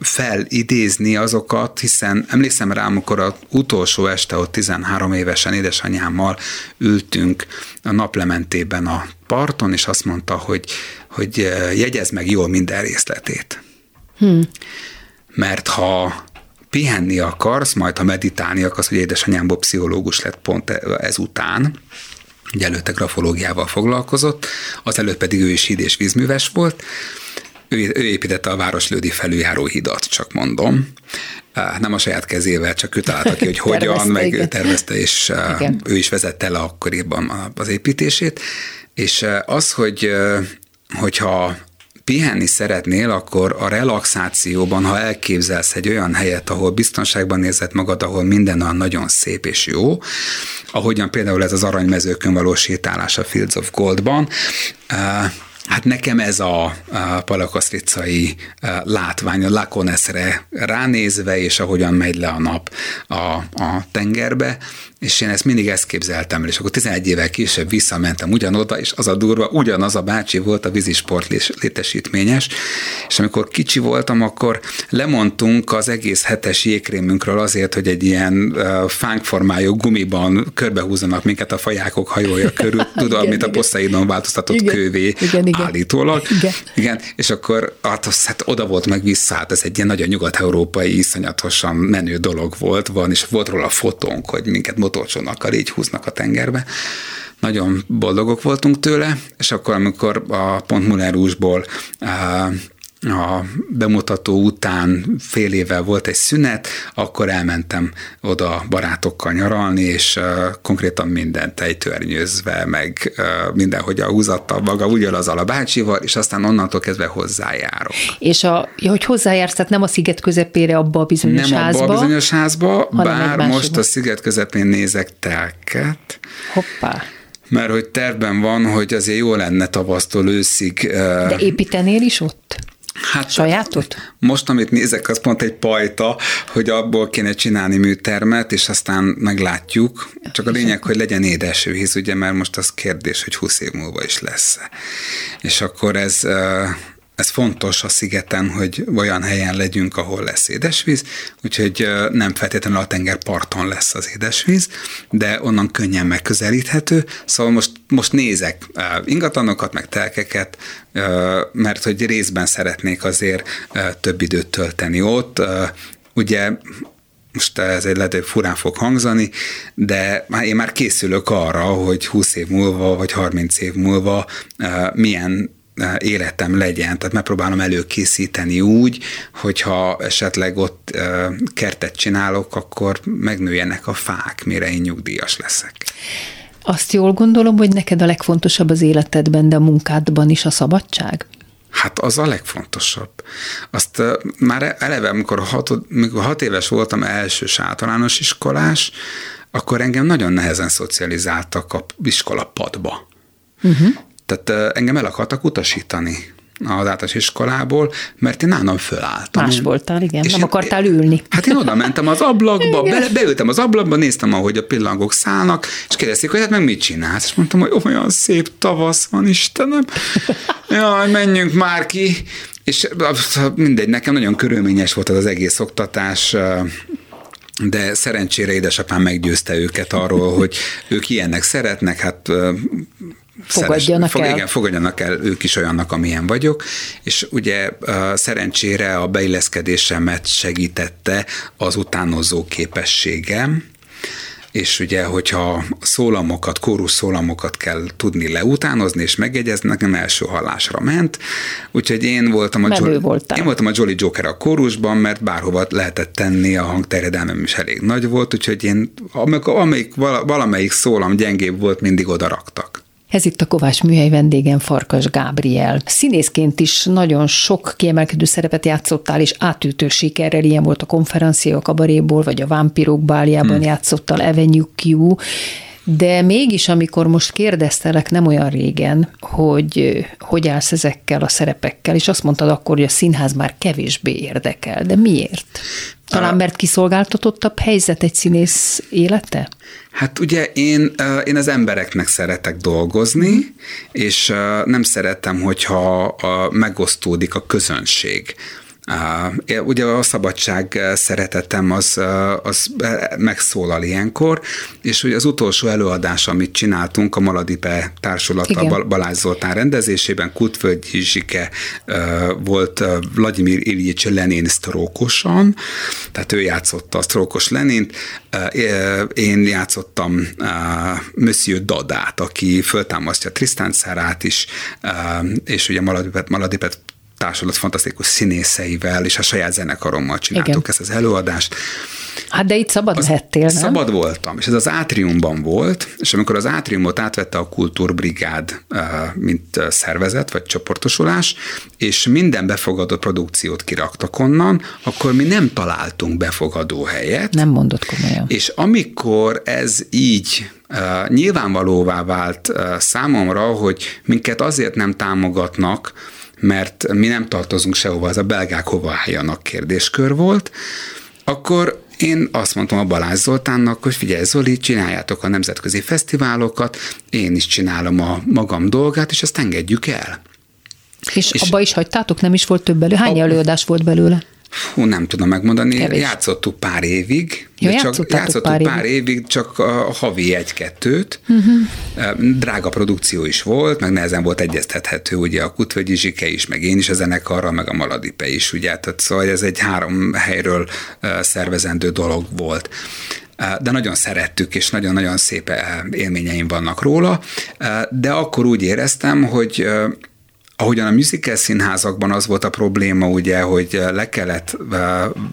felidézni azokat, hiszen emlékszem rá, amikor az utolsó este ott 13 évesen édesanyámmal ültünk a naplementében a parton, és azt mondta, hogy jegyezd meg jól minden részletét. Mert ha pihenni akarsz, majd ha meditálni akarsz, hogy édesanyámból pszichológus lett pont ezután, ugye előtte grafológiával foglalkozott, azelőtt pedig ő is híd- és vízműves volt, ő építette a Városlődi felüljáró hidat, csak mondom. Nem a saját kezével, csak ő találta ki, hogy hogyan, meg ő tervezte, és ő is vezette le akkoriban az építését. És az, hogyha pihenni szeretnél, akkor a relaxációban, ha elképzelsz egy olyan helyet, ahol biztonságban érzed magad, ahol minden olyan nagyon szép és jó, ahogyan például ez az Aranymezőkön való sétálás a Fields of Goldban, Hát nekem ez a paleokasztricai látvány, a La Conesse-re ránézve, és ahogyan megy le a nap a tengerbe, és én ezt mindig ezt képzeltem el, és akkor 11 évvel később visszamentem ugyanoda, és az a durva, ugyanaz a bácsi volt a vízisport létesítményes, és amikor kicsi voltam, akkor lemondtunk az egész hetes jégkrémünkről azért, hogy egy ilyen fánkformájú gumiban körbehúzzanak minket a fajákok hajója körül, tudod, igen, mint igen. A Poseidon változtatott igen. kővé igen. állítólag. Igen. Igen. És akkor hát oda volt meg vissza, hát ez egy ilyen nagyon nyugat-európai iszonyatosan menő dolog volt, és volt róla fotónk, hogy minket motorcsónakkal így húznak a tengerbe. Nagyon boldogok voltunk tőle, és akkor, amikor a pont Moulin Rouge-ból a bemutató után fél évvel volt egy szünet, akkor elmentem oda barátokkal nyaralni, és konkrétan mindent tejtőernyőzve, meg mindenhogy a húzatta maga, ugyanazzal a bácsival, és aztán onnantól kezdve hozzájárok. És hogy hozzájársz, tehát nem a sziget közepére, abba a bizonyos nem házba. Nem abba a bizonyos házba, bár most a sziget közepén nézek telket. Hoppá! Mert hogy tervben van, hogy azért jó lenne tavasztól őszig. De építenél is ott? Hát sajátot? Most, amit nézek, az pont egy pajta, hogy abból kéne csinálni műtermet, és aztán meglátjuk. Csak a lényeg, hogy legyen édesvíz, ugye, mert most az kérdés, hogy 20 év múlva is lesz. És akkor ez fontos a szigeten, hogy olyan helyen legyünk, ahol lesz édesvíz, úgyhogy nem feltétlenül a tengerparton lesz az édesvíz, de onnan könnyen megközelíthető. Szóval most nézek ingatlanokat, meg telkeket, mert hogy részben szeretnék azért több időt tölteni ott. Ugye most ez egy lehet, hogy furán fog hangzani, de én már készülök arra, hogy 20 év múlva, vagy 30 év múlva milyen életem legyen, tehát megpróbálom előkészíteni úgy, hogyha esetleg ott kertet csinálok, akkor megnőjenek a fák, mire én nyugdíjas leszek. Azt jól gondolom, hogy neked a legfontosabb az életedben, de a munkádban is a szabadság? Hát az a legfontosabb. Azt már eleve, amikor 6 éves voltam, elsős általános iskolás, akkor engem nagyon nehezen szocializáltak a iskolapadba. Tehát engem el akartak utasítani az általános iskolából, mert én állam fölálltam. Más voltál, igen, és nem akartál ülni. Hát én oda mentem az ablakba, beültem az ablakba, néztem, ahogy a pillangok szállnak, és kérdezték, hogy hát meg mit csinálsz? És mondtam, hogy olyan szép tavasz van, Istenem, jaj, menjünk már ki. És mindegy, nekem nagyon körülményes volt az egész oktatás, de szerencsére édesapám meggyőzte őket arról, hogy ők ilyennek szeretnek, hát fogadjanak el ők is olyannak, amilyen vagyok, és ugye szerencsére a beilleszkedésemet segítette az utánozó képességem, és ugye, hogyha szólamokat, kórusszólamokat kell tudni leutánozni, és megjegyezni, nekem első hallásra ment, úgyhogy én voltam a Jolly Joker a kórusban, mert bárhova lehetett tenni, a hangterjedelmem is elég nagy volt, úgyhogy én, valamelyik szólam gyengébb volt, mindig oda raktak. Ez itt a Kovács műhely, vendégen Farkas Gábriel. Színészként is nagyon sok kiemelkedő szerepet játszottál, és átütő sikerrel, ilyen volt a Konferencia a Kabaréból, vagy a Vámpirok báljában játszottál, Avenue Q, de mégis, amikor most kérdeztelek nem olyan régen, hogy állsz ezekkel a szerepekkel, és azt mondtad akkor, hogy a színház már kevésbé érdekel, de miért? Talán mert kiszolgáltatottabb helyzet egy színész élete? Hát ugye én az embereknek szeretek dolgozni, és nem szeretem, hogyha megosztódik a közönség. Ugye a szabadság szeretetem az megszólal ilyenkor, és ugye az utolsó előadás, amit csináltunk a Maladype társulata Balázs Zoltán rendezésében, Kútvölgyi Zsike volt Vladimir Ilyich Lenin sztrókosan, tehát ő játszotta a sztrókos Lenint, én játszottam Monsieur Dadát, aki föltámasztja Tristan Szárát is, és ugye Maladypet társulat fantasztikus színészeivel, és a saját zenekarommal csináltuk ezt az előadást. Hát de itt szabad lehettél, nem? Szabad voltam, és ez az Átriumban volt, és amikor az Átriumot átvette a Kultúrbrigád, mint szervezet, vagy csoportosulás, és minden befogadott produkciót kiraktak onnan, akkor mi nem találtunk befogadó helyet. Nem mondott komolyan. És amikor ez így nyilvánvalóvá vált számomra, hogy minket azért nem támogatnak, mert mi nem tartozunk sehova, az a belgák hova álljanak kérdéskör volt, akkor én azt mondtam a Balázs Zoltánnak, hogy figyelj Zoli, csináljátok a nemzetközi fesztiválokat, én is csinálom a magam dolgát, és ezt engedjük el. És abba is hagytátok? Nem is volt több belőle? Hány előadás volt belőle? Hú, nem tudom megmondani, kevés. Játszottuk pár évig, játszottuk pár évig, csak a havi 1-2-t. Uh-huh. Drága produkció is volt, meg nehezen volt egyeztethető, ugye a Kútvölgyi Zsike is, meg én is a zenekarra, meg a Maladype is, ugye, tehát szóval ez egy 3 helyről szervezendő dolog volt. De nagyon szerettük, és nagyon-nagyon szép élményeim vannak róla, de akkor úgy éreztem, hogy ahogyan a musical színházakban az volt a probléma, ugye, hogy le kellett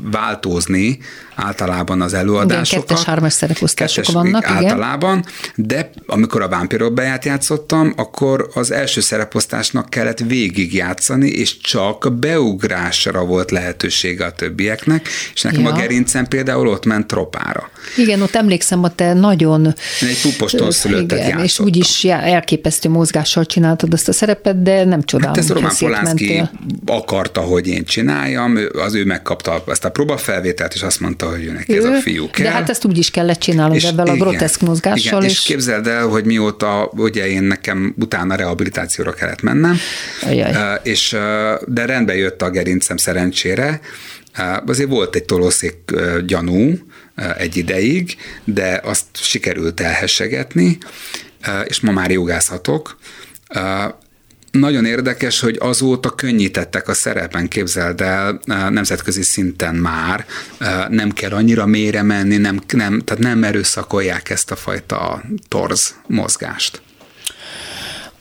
váltózni általában az előadásokat. Igen, 2-3-as szereposztások vannak. Általában, igen. De amikor a Vámpírobbáját játszottam, akkor az első szereposztásnak kellett végigjátszani, és csak beugrásra volt lehetősége a többieknek, és nekem a gerincem például ott ment tropára. Igen, ott emlékszem, hogy te nagyon... Én egy pupostól szülöttet játszottam. És úgyis elképesztő mozgással csináltad azt a szerepet, de nem csodálom, hát ezt Roman Polanszky akarta, hogy én csináljam, az ő megkapta ezt a próbafelvételt, és azt mondta, hogy ő neki ez a fiú kell. De hát ezt úgy is kellett csinálnod ebben a groteszk mozgással. Igen, és képzeld el, hogy mióta, ugye én nekem utána rehabilitációra kellett mennem, de rendbe jött a gerincem szerencsére. Azért volt egy tolószék gyanú egy ideig, de azt sikerült elhessegetni, és ma már jogászhatok. Nagyon érdekes, hogy azóta könnyítettek a szerepen, képzeld el, nemzetközi szinten már. Nem kell annyira mélyre menni, tehát nem erőszakolják ezt a fajta torz mozgást.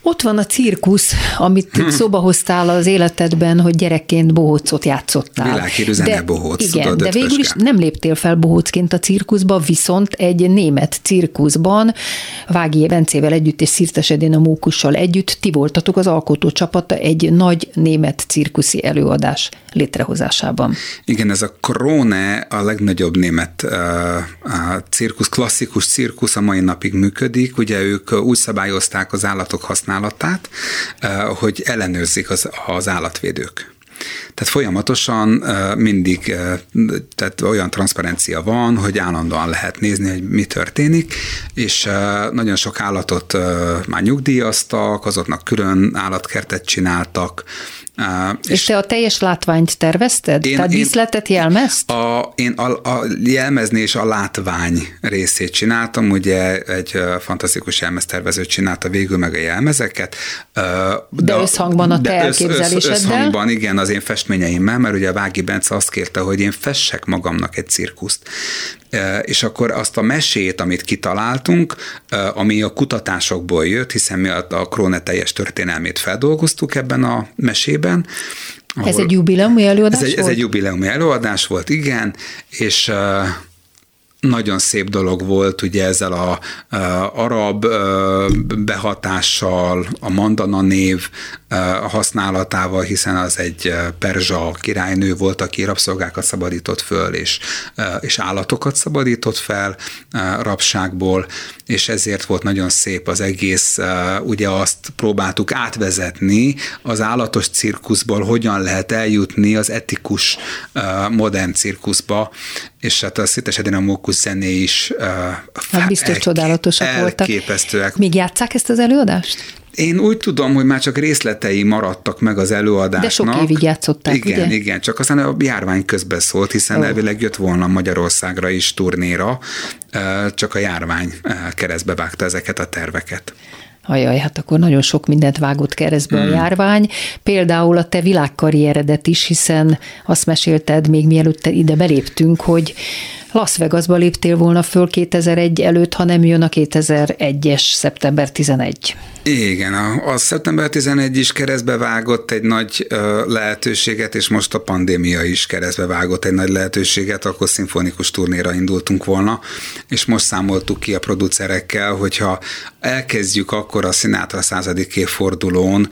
Ott van a cirkusz, amit szóba hoztál az életedben, hogy gyerekként bohócot játszottál. Világhírű zenebohóc. Igen, tudod, de végül is nem léptél fel bohócként a cirkuszba, viszont egy német cirkuszban, Vági Bencével együtt és Szirtes Edina mókussal együtt ti voltatok az alkotócsapata egy nagy német cirkuszi előadás létrehozásában. Igen, ez a Krone, a legnagyobb német cirkusz, klasszikus cirkusz a mai napig működik. Ugye ők úgy szabályozták az állatok használatát, hogy ellenőrzik az állatvédők. Tehát folyamatosan mindig tehát olyan transzparencia van, hogy állandóan lehet nézni, hogy mi történik, és nagyon sok állatot már nyugdíjaztak, azoknak külön állatkertet csináltak. És te a teljes látványt tervezted? Tehát díszletet jelmezt? Én a jelmezni és a látvány részét csináltam, ugye egy fantasztikus jelmeztervező csinálta végül meg a jelmezeket. De összhangban a te elképzeléseddel? Összhangban, igen, az én festményeimmel, mert ugye a Vági Bence azt kérte, hogy én fessek magamnak egy cirkuszt. És akkor azt a mesét, amit kitaláltunk, ami a kutatásokból jött, hiszen mi a Krone teljes történelmét feldolgoztuk ebben a mesében. Ez egy jubileumi előadás volt? Ez egy jubileumi előadás volt, igen, és... Nagyon szép dolog volt ugye ezzel a arab behatással, a mandana név használatával, hiszen az egy perzsa királynő volt, aki rabszolgákat szabadított föl, és állatokat szabadított fel rabságból, és ezért volt nagyon szép az egész, ugye azt próbáltuk átvezetni az állatos cirkuszból, hogyan lehet eljutni az etikus modern cirkuszba, és hát a Szirtes Edina mókusz zené is biztos csodálatosak elképesztőek voltak. Még játsszák ezt az előadást? Én úgy tudom, hogy már csak részletei maradtak meg az előadásnak. De sok évig játszották, igen, ugye? Igen, csak aztán a járvány közbeszólt, hiszen elvileg jött volna Magyarországra is turnéra, csak a járvány keresztbe vágta ezeket a terveket. Ajaj, hát akkor nagyon sok mindent vágott keresztbe a járvány. Például a te világkarrieredet is, hiszen azt mesélted még mielőtt ide beléptünk, hogy Las Vegasba léptél volna föl 2001 előtt, ha nem jön a 2001-es szeptember 11. Igen, a szeptember 11 is keresztbe vágott egy nagy lehetőséget, és most a pandémia is keresztbe vágott egy nagy lehetőséget, akkor szimfonikus turnéra indultunk volna, és most számoltuk ki a producerekkel, hogyha elkezdjük akkor a Sinatra 100. évfordulón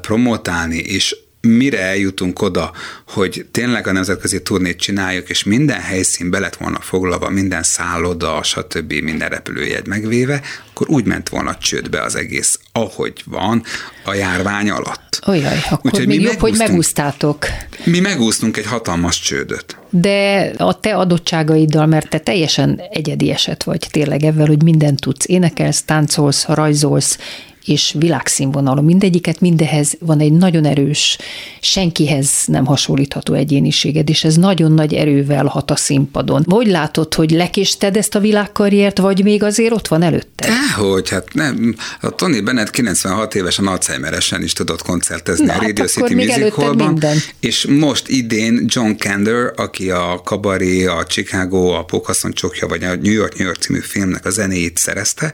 promotálni, és mire eljutunk oda, hogy tényleg a nemzetközi turnét csináljuk, és minden helyszín be lett volna foglalva, minden szálloda, stb., minden repülőjegy megvéve, akkor úgy ment volna csődbe az egész, ahogy van, a járvány alatt. Olyaj, akkor úgyhogy még jobb, hogy megúsztátok. Mi megúsztunk egy hatalmas csődöt. De a te adottságaiddal, mert te teljesen egyedi eset vagy tényleg ebben, hogy mindent tudsz, énekelsz, táncolsz, rajzolsz, és világszínvonalú mindegyiket, mindehez van egy nagyon erős, senkihez nem hasonlítható egyéniséged, és ez nagyon nagy erővel hat a színpadon. Hogy látod, hogy lekésted ezt a világkarriert, vagy még azért ott van előtte? Dehogy, hát nem. A Tony Bennett 96 évesen Alzheimeresen is tudott koncertezni. Na, a Radio City Music Hallban, és most idén John Kander, aki a Kabaré, a Chicago, a Pókhaszon csokja, vagy a New York című filmnek a zenéjét szerezte,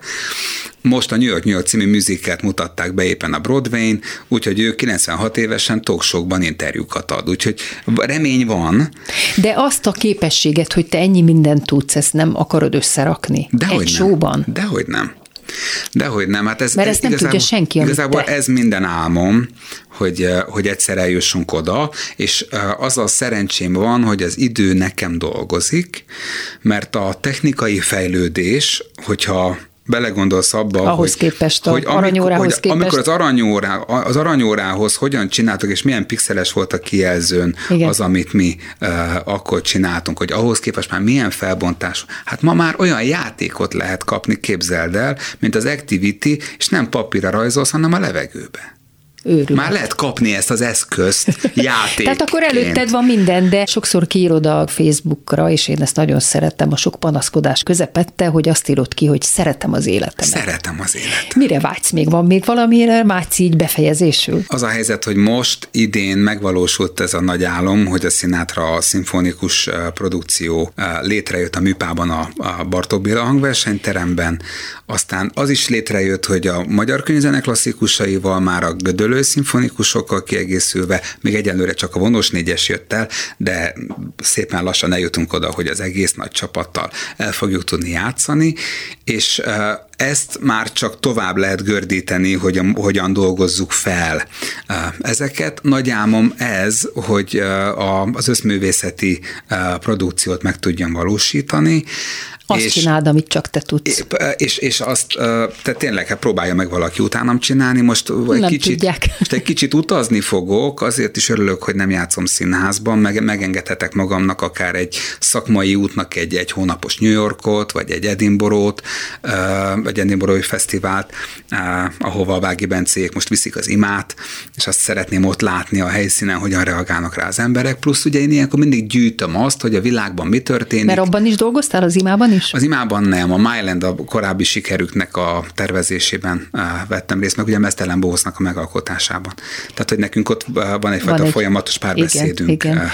most a New York című műziket mutatták be éppen a Broadwayn, úgyhogy ő 96 évesen talkshowban interjúkat ad, úgyhogy remény van. De azt a képességet, hogy te ennyi mindent tudsz, ezt nem akarod összerakni egy showban? Dehogy nem. Dehogy nem. Hát ez, mert ezt nem igazából, tudja senki, igazából ez minden álmom, hogy egyszer eljussunk oda, és az a szerencsém van, hogy az idő nekem dolgozik, mert a technikai fejlődés, hogyha belegondolsz abba, ahhoz képest, hogy amikor az aranyórához hogyan csináltuk, és milyen pixeles volt a kijelzőn, igen, az, amit mi akkor csináltunk, hogy ahhoz képest már milyen felbontás. Hát ma már olyan játékot lehet kapni, képzeld el, mint az Activity, és nem papírra rajzolsz, hanem a levegőbe. Őrület. Már lehet kapni ezt az eszközt játékként. Tehát akkor előtted van minden, de sokszor kiírod a Facebookra, és én ezt nagyon szerettem a sok panaszkodás közepette, hogy azt írod ki, hogy szeretem az életemet. Szeretem az életemet. Mire vágysz még? Van még valamire vágysz így befejezésül? Az a helyzet, hogy most idén megvalósult ez a nagy álom, hogy a Sinatra a szimfonikus produkció létrejött a Műpában, a Bartók Béla hangversenyteremben. Aztán az is létrejött, hogy a magyar könyvzene klasszikusaival már a Gödöllő szimfonikusokkal kiegészülve, még egyelőre csak a Vonós négyes jött el, de szépen lassan eljutunk oda, hogy az egész nagy csapattal el fogjuk tudni játszani, és ezt már csak tovább lehet gördíteni, hogy hogyan dolgozzuk fel ezeket. Nagy álmom ez, hogy az összművészeti produkciót meg tudjam valósítani. Azt csináld, amit csak te tudsz. És azt te tényleg próbálja meg valaki utánam csinálni. Most egy kicsit utazni fogok, azért is örülök, hogy nem játszom színházban, megengedhetek magamnak akár egy szakmai útnak egy hónapos New Yorkot, vagy egy Edinburgh-t, egy edinburghi fesztivált, ahova a Vági Bencék most viszik az imát, és azt szeretném ott látni a helyszínen, hogyan reagálnak rá az emberek. Plusz ugye én ilyenkor mindig gyűjtöm azt, hogy a világban mi történik. Mert abban is dolgoztál, az imában is? Az imában nem. A Myland a korábbi sikerüknek a tervezésében vettem részt, meg ugye Mesztelen Bósznak a megalkotásában. Tehát, hogy nekünk ott van egyfajta folyamatos párbeszédünk. Igen.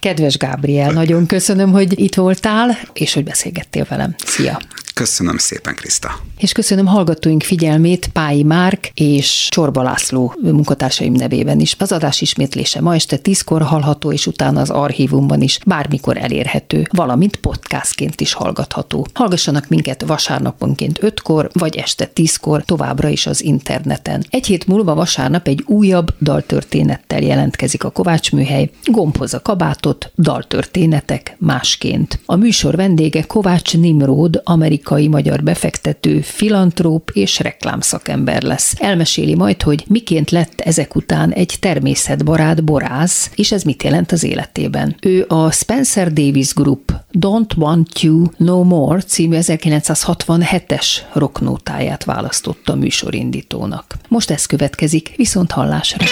Kedves Gábriel, nagyon köszönöm, hogy itt voltál, és hogy beszélgettél velem. Szia! Köszönöm szépen, Kriszta. És köszönöm hallgatóink figyelmét Pályi Márk és Csorba László munkatársaim nevében is. Az adás ismétlése ma este 10-kor hallható, és utána az archívumban is bármikor elérhető, valamint podcastként is hallgatható. Hallgassanak minket vasárnaponként 5-kor, vagy este 10-kor továbbra is az interneten. Egy hét múlva vasárnap egy újabb daltörténettel jelentkezik a Kovács Műhely. Gombhoz a kabátot, daltörténetek másként. A műsor vendége Kovács Nimród, amerikai-magyar befektető, filantróp és reklámszakember lesz. Elmeséli majd, hogy miként lett ezek után egy természetbarát borász, és ez mit jelent az életében. Ő a Spencer Davis Group Don't Want You No More című 1967-es rocknótáját választotta a műsorindítónak. Most ez következik, viszont hallásra!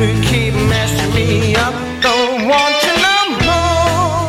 who keep messing me up. Don't want you no more.